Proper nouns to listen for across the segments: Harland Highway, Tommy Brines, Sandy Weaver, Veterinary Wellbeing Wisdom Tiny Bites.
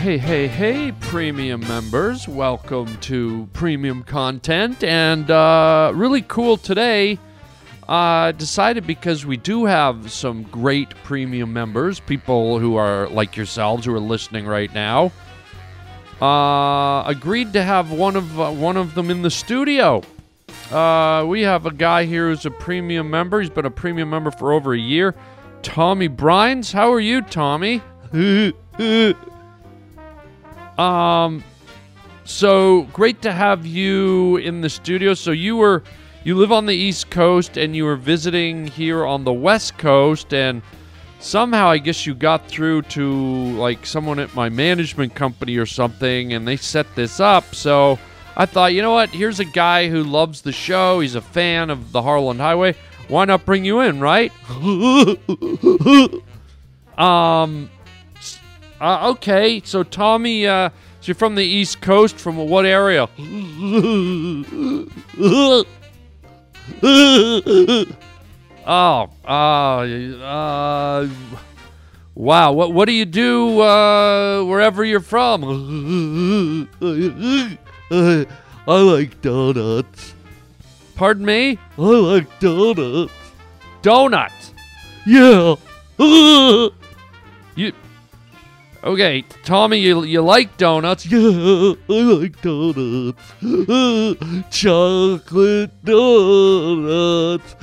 Hey, premium members. Welcome to premium content. And really cool today. Decided because we do have some great premium members, people who are like yourselves who are listening right now, agreed to have one of them in the studio. We have a guy here who's a premium member. He's been a premium member for over a year. Tommy Brines. How are you, Tommy? So great to have you in the studio. So you live on the East Coast and you were visiting here on the West Coast, and somehow I guess you got through to like someone at my management company or something, and they set this up. So I thought, you know what? Here's a guy who loves the show. He's a fan of the Harland Highway. Why not bring you in, right? Okay, so Tommy, so you're from the East Coast, from what area? Wow, what do you do wherever you're from? I like donuts. Pardon me? I like donuts. Donut? Yeah. Okay, Tommy, you like donuts? Yeah, I like donuts. Chocolate donuts.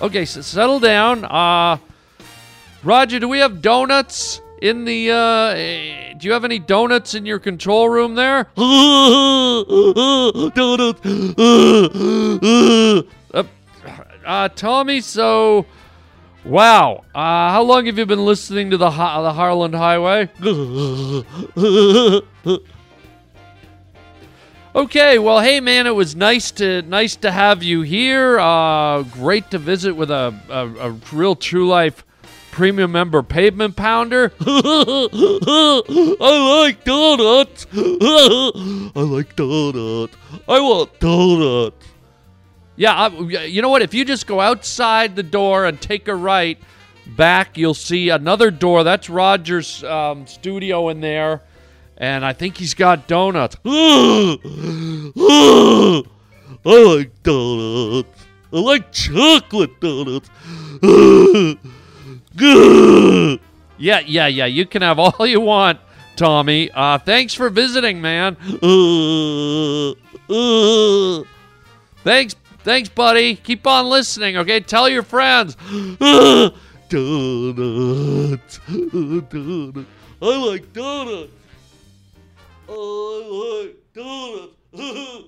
Okay, so settle down. Roger, do we have donuts in the, do you have any donuts in your control room there? Donuts. Tommy, so... Wow. How long have you been listening to the Harland Highway? Okay, well, hey man, it was nice to have you here. Great to visit with a real true life premium member pavement pounder. I like donuts. I like donuts. I want donuts. Yeah, you know what? If you just go outside the door and take a right back, you'll see another door. That's Roger's studio in there, and I think he's got donuts. I like donuts. I like chocolate donuts. Yeah. You can have all you want, Tommy. Thanks for visiting, man. Thanks, buddy. Keep on listening, okay? Tell your friends. Donuts. Donuts. I like donuts. I like donuts.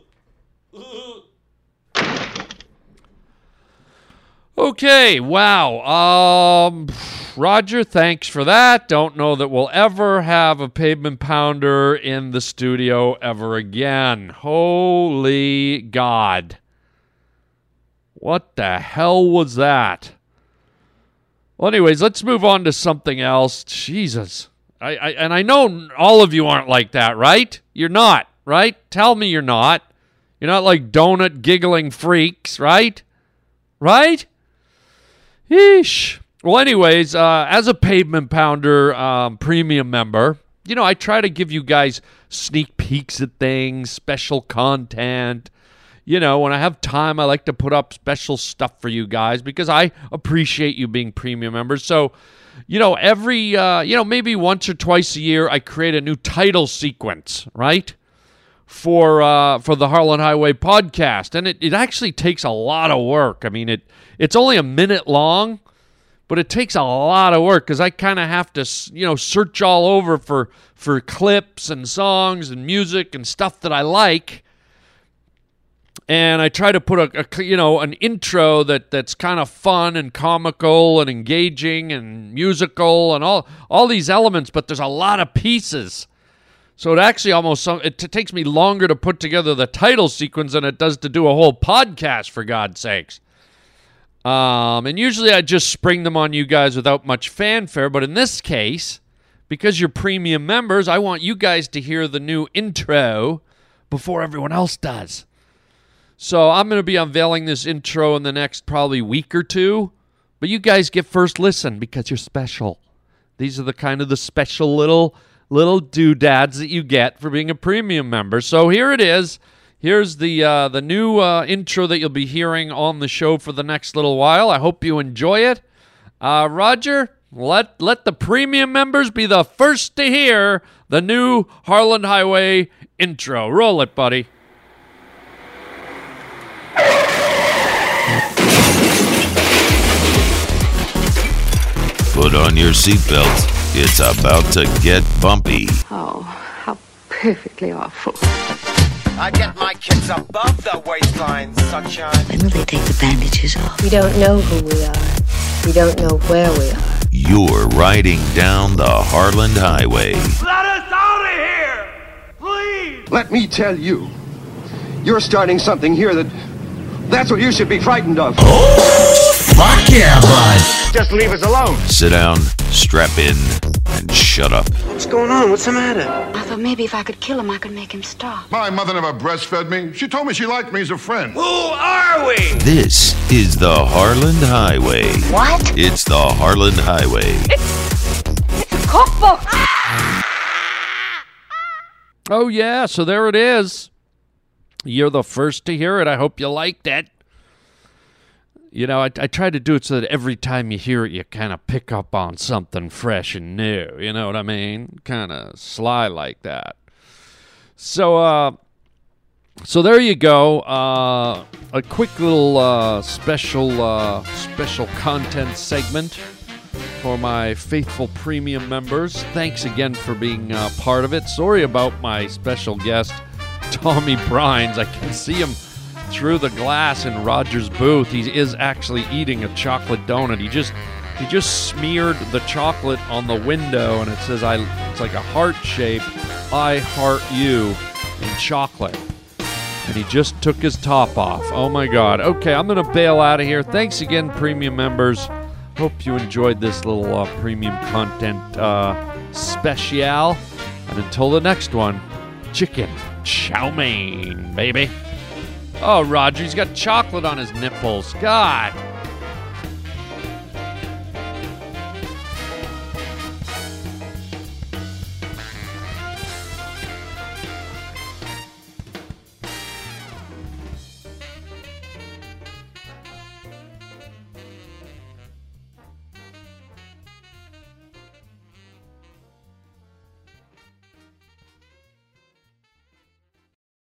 Okay, wow. Roger, thanks for that. Don't know that we'll ever have a pavement pounder in the studio ever again. Holy God. What the hell was that? Well, anyways, let's move on to something else. Jesus. I know all of you aren't like that, right? You're not, right? Tell me you're not. You're not like donut giggling freaks, right? Right? Yeesh. Well, anyways, as a pavement pounder premium member, you know, I try to give you guys sneak peeks at things, special content. You know, when I have time, I like to put up special stuff for you guys because I appreciate you being premium members. So, you know, every, you know, maybe once or twice a year, I create a new title sequence, right, for the Harland Highway podcast. And it actually takes a lot of work. I mean, it's only a minute long, but it takes a lot of work because I kind of have to, you know, search all over for clips and songs and music and stuff that I like. And I try to put an intro that's kind of fun and comical and engaging and musical and all these elements, but there's a lot of pieces. So it actually it takes me longer to put together the title sequence than it does to do a whole podcast, for God's sakes. And usually I just spring them on you guys without much fanfare, but in this case, because you're premium members, I want you guys to hear the new intro before everyone else does. So I'm going to be unveiling this intro in the next probably week or two. But you guys get first listen because you're special. These are the kind of the special little little doodads that you get for being a premium member. So here it is. Here's the new intro that you'll be hearing on the show for the next little while. I hope you enjoy it. Roger, let the premium members be the first to hear the new Harland Highway intro. Roll it, buddy. Put on your seatbelts. It's about to get bumpy. Oh, how perfectly awful. I get my kids above the waistline, sunshine. When will they take the bandages off? We don't know who we are. We don't know where we are. You're riding down the Harland Highway. Let us out of here! Please! Let me tell you, you're starting something here that's what you should be frightened of. Oh, fuck yeah, bud! Just leave us alone. Sit down, strap in, and shut up. What's going on? What's the matter? I thought maybe if I could kill him, I could make him stop. My mother never breastfed me. She told me she liked me as a friend. Who are we? This is the Harland Highway. What? It's the Harland Highway. It's a cookbook. Oh, yeah, so there it is. You're the first to hear it. I hope you liked it. You know, I try to do it so that every time you hear it, you kind of pick up on something fresh and new. You know what I mean? Kind of sly like that. So there you go. A quick little special content segment for my faithful premium members. Thanks again for being part of it. Sorry about my special guest, Tommy Brines. I can see him through the glass in Roger's booth. He is actually eating a chocolate donut. He just smeared the chocolate on the window, and it says it's like a heart shape, I heart you in chocolate. And he just took his top off. Oh my God. Okay, I'm gonna bail out of here. Thanks again, premium members. Hope you enjoyed this little premium content special. And until the next one, chicken chow mein, baby. Oh, Roger, he's got chocolate on his nipples. God.